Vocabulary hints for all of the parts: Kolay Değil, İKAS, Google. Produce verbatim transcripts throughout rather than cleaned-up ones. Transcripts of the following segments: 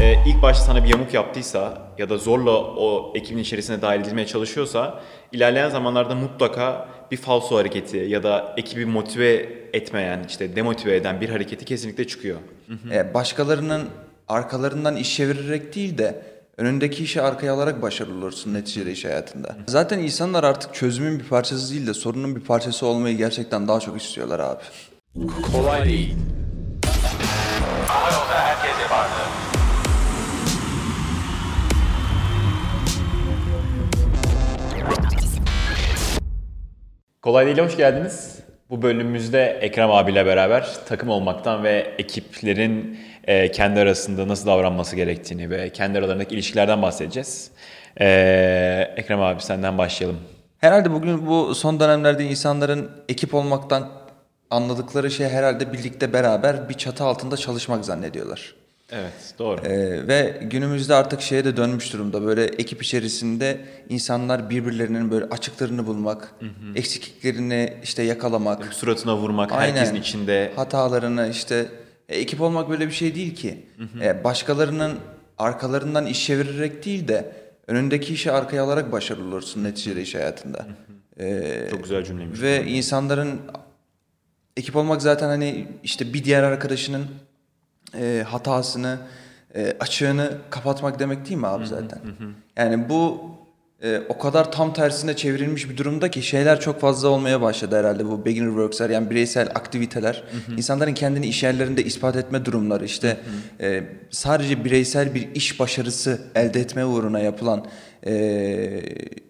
e, ilk başta sana bir yamuk yaptıysa ya da zorla o ekibin içerisine dahil edilmeye çalışıyorsa, ilerleyen zamanlarda mutlaka bir falso hareketi ya da ekibi motive etmeyen, işte demotive eden bir hareketi kesinlikle çıkıyor. E, başkalarının arkalarından iş çevirerek değil de önündeki işi arkaya alarak başarılı olursun neticede iş hayatında. Zaten insanlar artık çözümün bir parçası değil de sorunun bir parçası olmayı gerçekten daha çok istiyorlar abi. Kolay değil. Ama yolda herkese vardı. Kolay Değil'e hoş geldiniz. Bu bölümümüzde Ekrem abiyle beraber takım olmaktan ve ekiplerin kendi arasında nasıl davranması gerektiğini ve kendi aralarındaki ilişkilerden bahsedeceğiz. Ee, Ekrem abi, senden başlayalım. Herhalde bugün bu son dönemlerde insanların ekip olmaktan anladıkları şey herhalde birlikte beraber bir çatı altında çalışmak zannediyorlar. Evet, doğru. Ee, ve günümüzde artık şeye de dönmüş durumda. Böyle ekip içerisinde insanlar birbirlerinin böyle açıklarını bulmak, hı hı. eksikliklerini işte yakalamak, yani suratına vurmak, aynen, herkesin içinde hatalarını işte. E, ekip olmak böyle bir şey değil ki. Hı hı. E, başkalarının arkalarından iş çevirerek değil de önündeki işi arkaya alarak başarılı olursun neticede iş hayatında. Hı hı. E, Çok güzel cümleymiş. Ve tabii insanların ekip olmak zaten hani işte bir diğer arkadaşının e, hatasını, e, açığını kapatmak demek değil mi abi zaten? Hı hı. Yani bu e, o kadar tam tersine çevrilmiş bir durumda ki şeyler çok fazla olmaya başladı herhalde, bu beginner works'ler, yani bireysel aktiviteler. Hı hı. İnsanların kendini iş yerlerinde ispat etme durumları, işte hı hı. E, sadece bireysel bir iş başarısı elde etme uğruna yapılan e,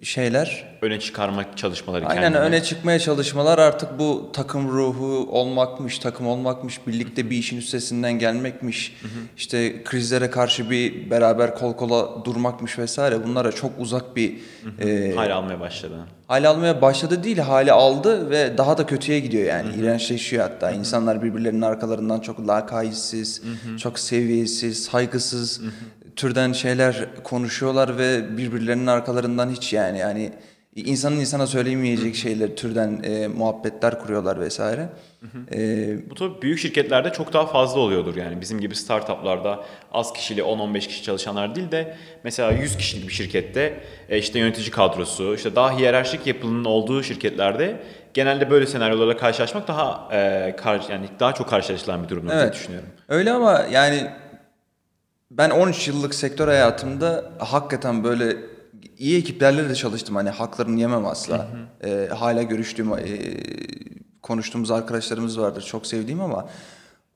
şeyler. Öne çıkarmak çalışmaları. Aynen, kendine. Öne çıkmaya çalışmalar artık bu takım ruhu olmakmış, takım olmakmış, birlikte bir işin üstesinden gelmekmiş, hı hı. işte krizlere karşı bir beraber kol kola durmakmış vesaire, bunlara çok uzak bir Hı hı. E, hale almaya başladı. Hale almaya başladı değil, hale aldı ve daha da kötüye gidiyor yani. Hı hı. İğrençleşiyor hatta. Hı hı. İnsanlar birbirlerinin arkalarından çok lakaytsız, hı hı. çok seviyesiz, saygısız hı hı. türden şeyler konuşuyorlar ve birbirlerinin arkalarından hiç yani yani insanın insana söyleyemeyecek hı. şeyler türden e, muhabbetler kuruyorlar vesaire. Hı hı. E, Bu tabii büyük şirketlerde çok daha fazla oluyordur yani. Bizim gibi startuplarda az kişili on on beş kişi çalışanlar değil de mesela yüz kişilik bir şirkette e, işte yönetici kadrosu, işte daha hiyerarşik yapının olduğu şirketlerde genelde böyle senaryolarla karşılaşmak daha e, kar, yani daha çok karşılaşılan bir durum, evet, diye düşünüyorum. Öyle ama yani ben on üç yıllık sektör hayatımda hakikaten böyle İyi ekiplerle de çalıştım, hani haklarını yemem asla. Hı hı. E, hala görüştüğüm, e, konuştuğumuz arkadaşlarımız vardır çok sevdiğim, ama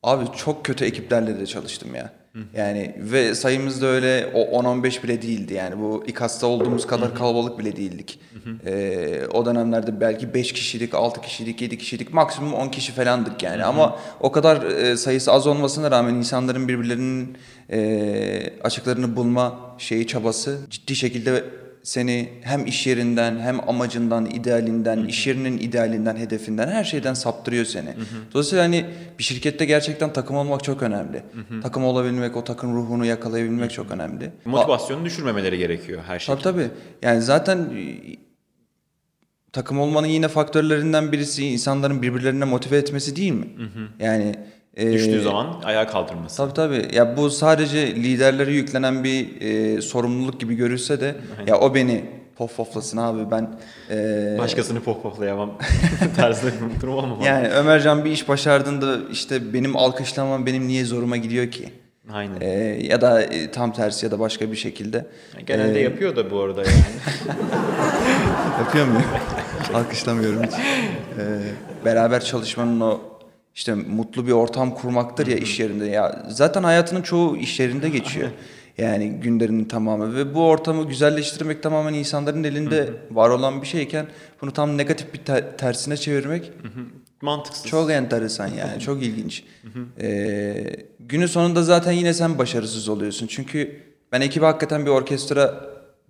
abi çok kötü ekiplerle de çalıştım ya. Hı hı. Yani ve sayımız da öyle o on on beş bile değildi yani, bu İKAS'ta olduğumuz kadar hı hı. kalabalık bile değildik. Hı hı. E, o dönemlerde belki beş kişilik, altı kişilik, yedi kişilik, maksimum on kişi falandık yani. Hı hı. Ama o kadar e, sayısı az olmasına rağmen insanların birbirlerinin e, açıklarını bulma şeyi, çabası ciddi şekilde seni hem iş yerinden, hem amacından, idealinden, hı hı. iş yerinin idealinden, hedefinden, her şeyden saptırıyor seni. Hı hı. Dolayısıyla hani bir şirkette gerçekten takım olmak çok önemli. Hı hı. Takım olabilmek, o takım ruhunu yakalayabilmek hı hı. çok önemli. Motivasyonu A- düşürmemeleri gerekiyor her şekilde. Tabii tabii. Yani zaten takım olmanın yine faktörlerinden birisi insanların birbirlerine motive etmesi değil mi? Hı hı. Yani düştüğü ee, zaman ayağa kaldırması. Tabii tabii. Ya bu sadece liderlere yüklenen bir e, sorumluluk gibi görülse de aynen. ya o beni pohpohlasın abi, ben e, başkasını pohpohlayamam tarzında bir durum olmamalı. Yani Ömercan bir iş başardığında işte benim alkışlamam benim niye zoruma gidiyor ki? Aynen. E, ya da e, tam tersi, ya da başka bir şekilde. Genelde e, yapıyor da bu arada yani. Yapıyor mu? Alkışlamıyorum hiç. E, beraber çalışmanın o İşte mutlu bir ortam kurmaktır ya, hı hı. iş yerinde. Ya zaten hayatının çoğu iş yerinde geçiyor. Yani günlerinin tamamı ve bu ortamı güzelleştirmek tamamen insanların elinde hı hı. var olan bir şeyken bunu tam negatif bir ter- tersine çevirmek hı hı. mantıksız. Çok enteresan yani. Çok ilginç. Hı hı. Ee, günün sonunda zaten yine sen başarısız oluyorsun. Çünkü ben ekibi hakikaten bir orkestra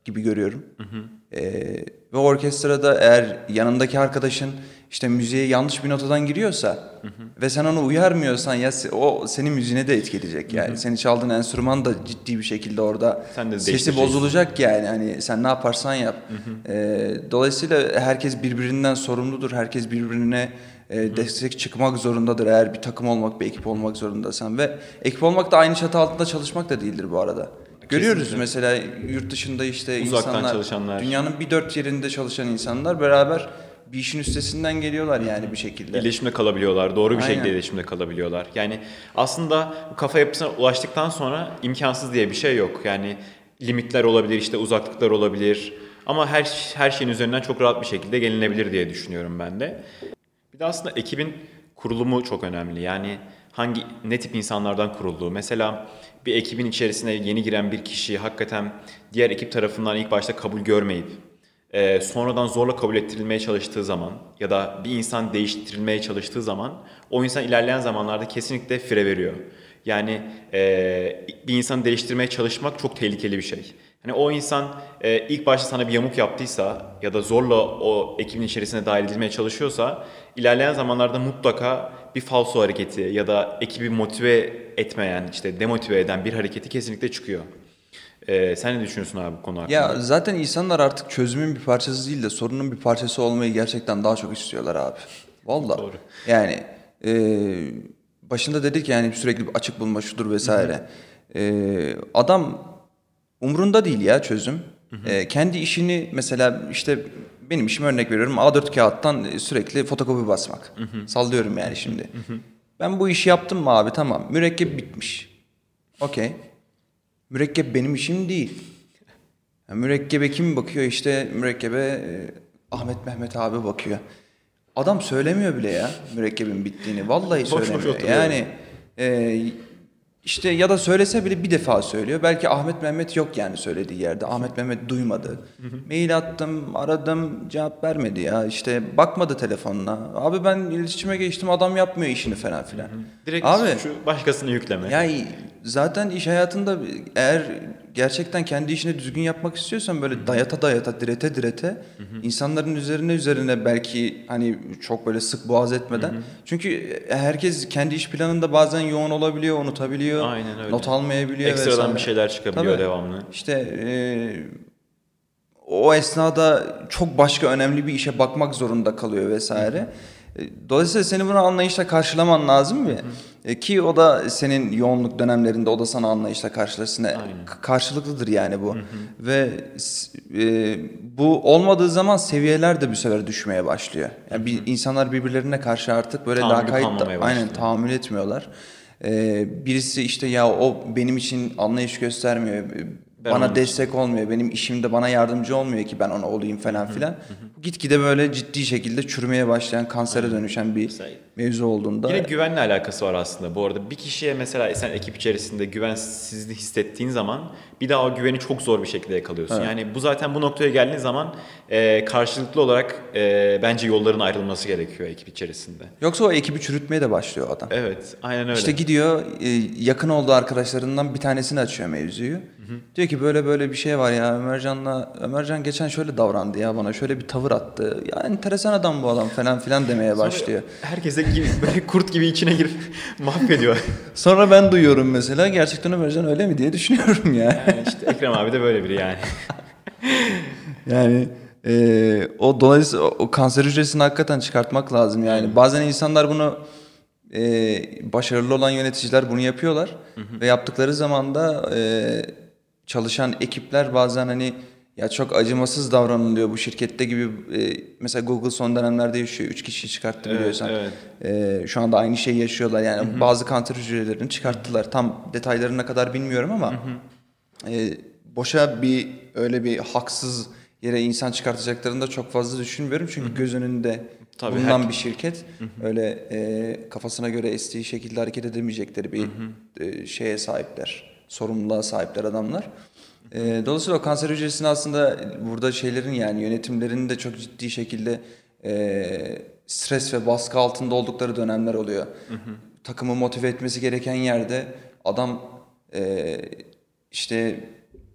gibi görüyorum. Hı hı. Ee, ve orkestrada eğer yanındaki arkadaşın işte müziğe yanlış bir notadan giriyorsa hı hı. ve sen ona uyarmıyorsan ya o senin müziğine de etkileyecek yani. Hı hı. Senin çaldığın enstrüman da ciddi bir şekilde orada de sesi bozulacak yani. Hani sen ne yaparsan yap. Hı hı. E, dolayısıyla herkes birbirinden sorumludur. Herkes birbirine e, destek çıkmak zorundadır. Eğer bir takım olmak, bir ekip olmak zorundasan ve ekip olmak da aynı çatı altında çalışmak da değildir bu arada. Görüyoruz kesinlikle. Mesela yurt dışında işte uzaktan insanlar, çalışanlar. Dünyanın bir dört yerinde çalışan insanlar beraber bir işin üstesinden geliyorlar yani bir şekilde. İletişimde kalabiliyorlar, doğru bir Aynen. şekilde iletişimde kalabiliyorlar. Yani aslında kafa yapısına ulaştıktan sonra imkansız diye bir şey yok. Yani limitler olabilir, işte uzaklıklar olabilir ama her her şeyin üzerinden çok rahat bir şekilde gelinebilir diye düşünüyorum ben de. Bir de aslında ekibin kurulumu çok önemli. Yani hangi ne tip insanlardan kurulduğu. Mesela bir ekibin içerisine yeni giren bir kişiyi hakikaten diğer ekip tarafından ilk başta kabul görmeyip e, sonradan zorla kabul ettirilmeye çalıştığı zaman ya da bir insan değiştirilmeye çalıştığı zaman o insan ilerleyen zamanlarda kesinlikle fire veriyor. Yani e, bir insanı değiştirmeye çalışmak çok tehlikeli bir şey. Hani o insan e, ilk başta sana bir yamuk yaptıysa ya da zorla o ekibin içerisine dahil edilmeye çalışıyorsa ilerleyen zamanlarda mutlaka bir falso hareketi ya da ekibi motive etmeyen, işte demotive eden bir hareketi kesinlikle çıkıyor. Ee, sen ne düşünüyorsun abi bu konu hakkında? Ya zaten insanlar artık çözümün bir parçası değil de sorunun bir parçası olmayı gerçekten daha çok istiyorlar abi. Vallahi. Doğru. Yani e, başında dedik yani sürekli bir açık bulma şudur vesaire. E, adam umrunda değil ya çözüm. E, kendi işini mesela işte benim işime örnek veriyorum. A dört kağıttan sürekli fotokopi basmak. Hı hı. Sallıyorum yani şimdi. Hı hı. Ben bu işi yaptım mı abi? Tamam. Mürekkep bitmiş. Okey. Mürekkep benim işim değil. Yani mürekkebe kim bakıyor? İşte mürekkebe e, Ahmet Mehmet abi bakıyor. Adam söylemiyor bile ya mürekkebin bittiğini. Vallahi söylemiyor. Yani e, işte ya da söylese bile bir defa söylüyor. Belki Ahmet Mehmet yok yani söylediği yerde. Ahmet Mehmet duymadı. Hı hı. Mail attım, aradım, cevap vermedi ya. İşte bakmadı telefonuna. Abi ben iletişime geçtim, adam yapmıyor işini falan filan. Hı hı. Direkt abi, suçu başkasına yükleme. Yani zaten iş hayatında eğer gerçekten kendi işini düzgün yapmak istiyorsan böyle dayata dayata, direte direte hı hı. insanların üzerine üzerine belki hani çok böyle sık boğaz etmeden. Hı hı. Çünkü herkes kendi iş planında bazen yoğun olabiliyor, unutabiliyor, Aynen öyle. not almayabiliyor. Ekstradan vesaire. bir şeyler çıkabiliyor Tabii. devamlı. İşte e, o esnada çok başka önemli bir işe bakmak zorunda kalıyor vesaire. Hı hı. Dolayısıyla seni bunu anlayışla karşılaman lazım ya. Hı. Ki o da senin yoğunluk dönemlerinde o da sana anlayışla karşılasın. Karşılıklıdır yani bu. Hı hı. Ve e, bu olmadığı zaman seviyeler de bir sefer düşmeye başlıyor. Yani bir, insanlar birbirlerine karşı artık böyle lakayt aynen tahammül etmiyorlar. E, birisi işte ya o benim için anlayış göstermiyor. Ben bana destek için. olmuyor, benim işimde bana yardımcı olmuyor ki ben ona olayım falan hı-hı, filan. Hı-hı. Gitgide böyle ciddi şekilde çürümeye başlayan, kansere hı-hı. dönüşen bir mesela, mevzu olduğunda. Yine güvenle alakası var aslında bu arada. Bir kişiye mesela sen ekip içerisinde güvensizliği hissettiğin zaman bir daha o güveni çok zor bir şekilde yakalıyorsun. Evet. Yani bu zaten bu noktaya geldiğin zaman e, karşılıklı olarak e, bence yolların ayrılması gerekiyor ekip içerisinde. Yoksa o ekibi çürütmeye de başlıyor adam. Evet, aynen öyle. İşte gidiyor e, yakın olduğu arkadaşlarından bir tanesini açıyor mevzuyu. Hı-hı. Diyor ki böyle böyle bir şey var ya Ömercan'la Ömercan geçen şöyle davrandı ya bana şöyle bir tavır attı. Ya enteresan adam bu adam falan filan demeye başlıyor. Herkese gibi, böyle kurt gibi içine girip mahvediyor. Sonra ben duyuyorum mesela gerçekten Ömercan öyle mi diye düşünüyorum ya. Yani işte Ekrem abi de böyle biri yani. yani e, o dolayısıyla o kanser hücresini hakikaten çıkartmak lazım yani. Hmm. Bazen insanlar bunu e, başarılı olan yöneticiler bunu yapıyorlar hmm. ve yaptıkları zaman da e, çalışan ekipler bazen hani ya çok acımasız davranılıyor bu şirkette gibi e, mesela Google son dönemlerde yaşıyor. Üç kişiyi çıkarttı evet, biliyorsan. Evet. E, şu anda aynı şeyi yaşıyorlar yani Hı-hı. bazı kanser hücrelerini çıkarttılar. Tam detaylarına kadar bilmiyorum ama e, boşa bir öyle bir haksız yere insan çıkartacaklarını da çok fazla düşünmüyorum. Çünkü Hı-hı. göz önünde Tabii, bulunan herkes. bir şirket Hı-hı. öyle e, kafasına göre estiği şekilde hareket edemeyecekleri bir e, şeye sahipler. Sorumluluğa sahipler adamlar. E, dolayısıyla o kanser hücresini aslında burada şeylerin yani yönetimlerin de çok ciddi şekilde e, stres ve baskı altında oldukları dönemler oluyor. Hı hı. Takımı motive etmesi gereken yerde adam e, işte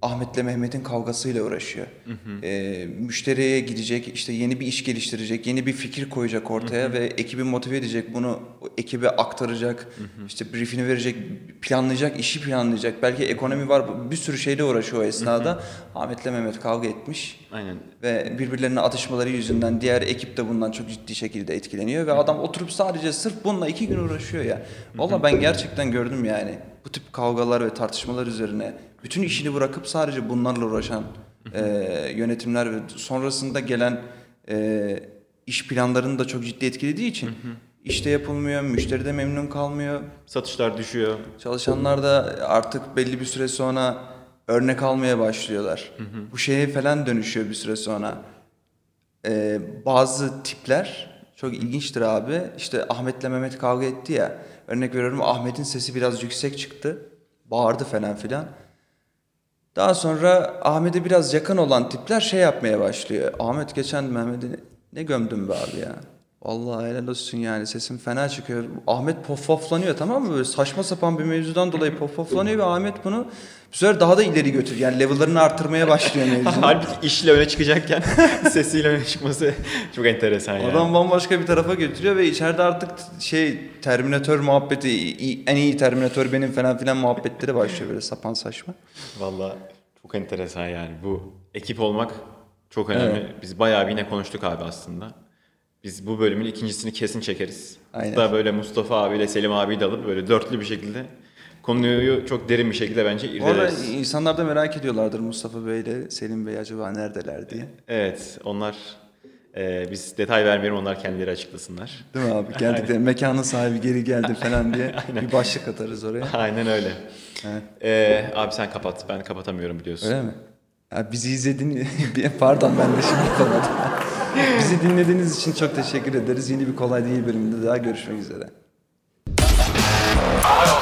Ahmet'le Mehmet'in kavgasıyla uğraşıyor. Hı hı. E, müşteriye gidecek, işte yeni bir iş geliştirecek, yeni bir fikir koyacak ortaya, hı hı, ve ekibi motive edecek, bunu ekibe aktaracak, hı hı, işte briefini verecek, planlayacak, işi planlayacak. Belki ekonomi var, bir sürü şeyle uğraşıyor o esnada. Hı hı. Ahmet'le Mehmet kavga etmiş. Aynen. Ve birbirlerine atışmaları yüzünden diğer ekip de bundan çok ciddi şekilde etkileniyor ve adam oturup sadece sırf bununla iki gün uğraşıyor ya. Vallahi ben gerçekten gördüm yani. Bu tip kavgalar ve tartışmalar üzerine bütün işini bırakıp sadece bunlarla uğraşan e, yönetimler ve sonrasında gelen e, iş planlarını da çok ciddi etkilediği için işte yapılmıyor, müşteri de memnun kalmıyor. Satışlar düşüyor. Çalışanlar da artık belli bir süre sonra örnek almaya başlıyorlar. Bu şeye falan dönüşüyor bir süre sonra. E, bazı tipler çok ilginçtir abi. İşte Ahmet'le Mehmet kavga etti ya. Örnek veriyorum, Ahmet'in sesi biraz yüksek çıktı. Bağırdı falan filan. Daha sonra Ahmet'e biraz yakın olan tipler şey yapmaya başlıyor. Ahmet geçen Mehmet'i ne gömdün be abi ya. Vallahi helal olsun yani, sesim fena çıkıyor. Ahmet pofoflanıyor, tamam mı? Böyle saçma sapan bir mevzudan dolayı pofoflanıyor ve Ahmet bunu bir sefer daha da ileri götür. Yani level'larını artırmaya başlıyor mevzunun. Halbuki işle öne çıkacakken sesiyle öne çıkması çok enteresan yani. Adam bambaşka bir tarafa götürüyor ve içeride artık şey, Terminator muhabbeti, en iyi Terminator benim falan filan muhabbetleri başlıyor böyle sapan saçma. Vallahi çok enteresan yani, bu ekip olmak çok önemli. Evet. Biz bayağı bir yine konuştuk abi aslında. Biz bu bölümün ikincisini kesin çekeriz. Aynen. Hatta böyle Mustafa abiyle Selim abiyi de alıp böyle dörtlü bir şekilde konuyu çok derin bir şekilde bence irdeleriz. Orada insanlar da merak ediyorlardır Mustafa Bey ile Selim Bey acaba neredeler diye. Evet, onlar e, biz detay vermeyelim, onlar kendileri açıklasınlar. Değil mi abi? Geldik mekanın sahibi geri geldi falan diye bir başlık atarız oraya. Aynen öyle. Evet. E, abi sen kapat, ben kapatamıyorum biliyorsun. Öyle mi? Ya bizi izledin pardon, ben de şimdi kapamadım. Bizi dinlediğiniz için çok teşekkür ederiz. Yeni bir Kolay Değil bölümünde daha görüşmek üzere.